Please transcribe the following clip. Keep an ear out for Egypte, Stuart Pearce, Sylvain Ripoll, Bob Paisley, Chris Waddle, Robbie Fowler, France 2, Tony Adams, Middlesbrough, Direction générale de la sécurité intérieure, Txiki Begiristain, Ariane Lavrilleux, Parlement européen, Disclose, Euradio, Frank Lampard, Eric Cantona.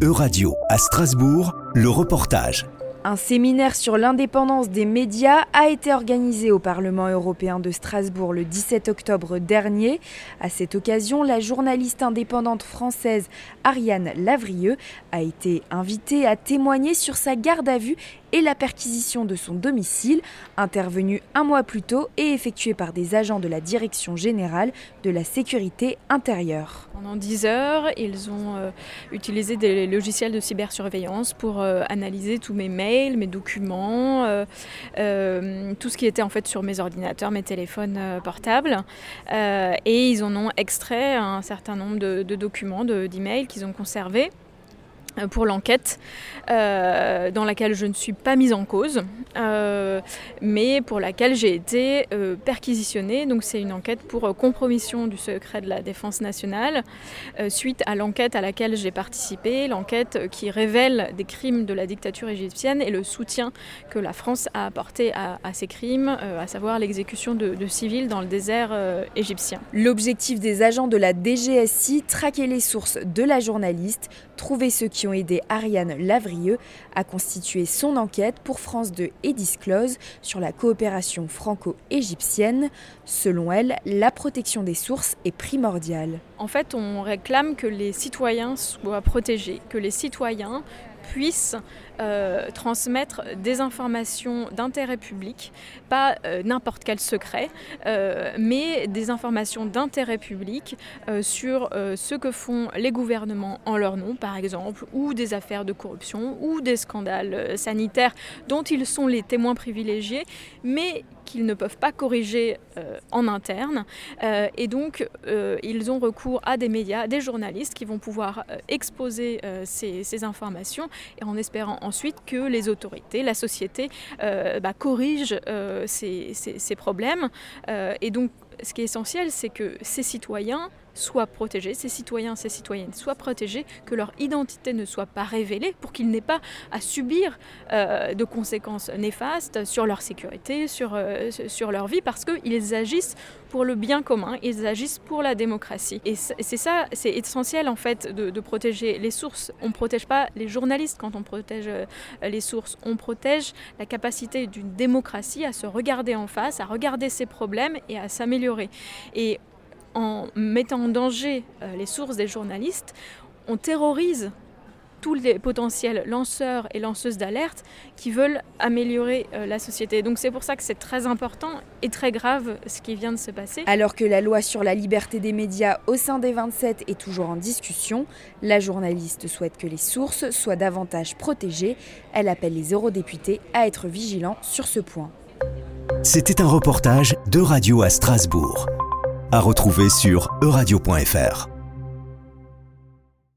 Euradio à Strasbourg, le reportage. Un séminaire sur l'indépendance des médias a été organisé au Parlement européen de Strasbourg le 17 octobre dernier. À cette occasion, la journaliste indépendante française Ariane Lavrilleux a été invitée à témoigner sur sa garde à vue et la perquisition de son domicile, intervenue un mois plus tôt et effectuée par des agents de la Direction générale de la sécurité intérieure. Pendant 10 heures, ils ont utilisé des logiciels de cybersurveillance pour analyser tous mes mails, mes documents, tout ce qui était en fait sur mes ordinateurs, mes téléphones portables. Et ils en ont extrait un certain nombre de documents, d'emails qu'ils ont conservés pour l'enquête dans laquelle je ne suis pas mise en cause, mais pour laquelle j'ai été perquisitionnée. Donc c'est une enquête pour compromission du secret de la défense nationale suite à l'enquête à laquelle j'ai participé, l'enquête qui révèle des crimes de la dictature égyptienne et le soutien que la France a apporté à ces crimes, à savoir l'exécution de civils dans le désert égyptien. L'objectif des agents de la DGSI, traquer les sources de la journaliste, trouver ceux qui ont aidé Ariane Lavrilleux à constituer son enquête pour France 2 et Disclose sur la coopération franco-égyptienne. Selon elle, la protection des sources est primordiale. En fait, on réclame que les citoyens soient protégés, que les citoyens puissent transmettre des informations d'intérêt public, pas n'importe quel secret, mais des informations d'intérêt public sur ce que font les gouvernements en leur nom, par exemple, ou des affaires de corruption, ou des scandales sanitaires dont ils sont les témoins privilégiés, mais qu'ils ne peuvent pas corriger en interne. Et donc, ils ont recours à des médias, des journalistes qui vont pouvoir exposer ces informations, et en espérant ensuite que les autorités, la société corrigent ces problèmes. Et donc, ce qui est essentiel, c'est que ces citoyens soient protégés, ces citoyens, ces citoyennes soient protégés, que leur identité ne soit pas révélée pour qu'ils n'aient pas à subir de conséquences néfastes sur leur sécurité, sur leur vie, parce qu'ils agissent pour le bien commun, ils agissent pour la démocratie. Et c'est essentiel en fait de protéger les sources. On ne protège pas les journalistes quand on protège les sources, on protège la capacité d'une démocratie à se regarder en face, à regarder ses problèmes et à s'améliorer. Et en mettant en danger les sources des journalistes, on terrorise tous les potentiels lanceurs et lanceuses d'alerte qui veulent améliorer la société. Donc c'est pour ça que c'est très important et très grave ce qui vient de se passer. Alors que la loi sur la liberté des médias au sein des 27 est toujours en discussion, la journaliste souhaite que les sources soient davantage protégées. Elle appelle les eurodéputés à être vigilants sur ce point. C'était un reportage d'Euradio à Strasbourg. À retrouver sur euradio.fr.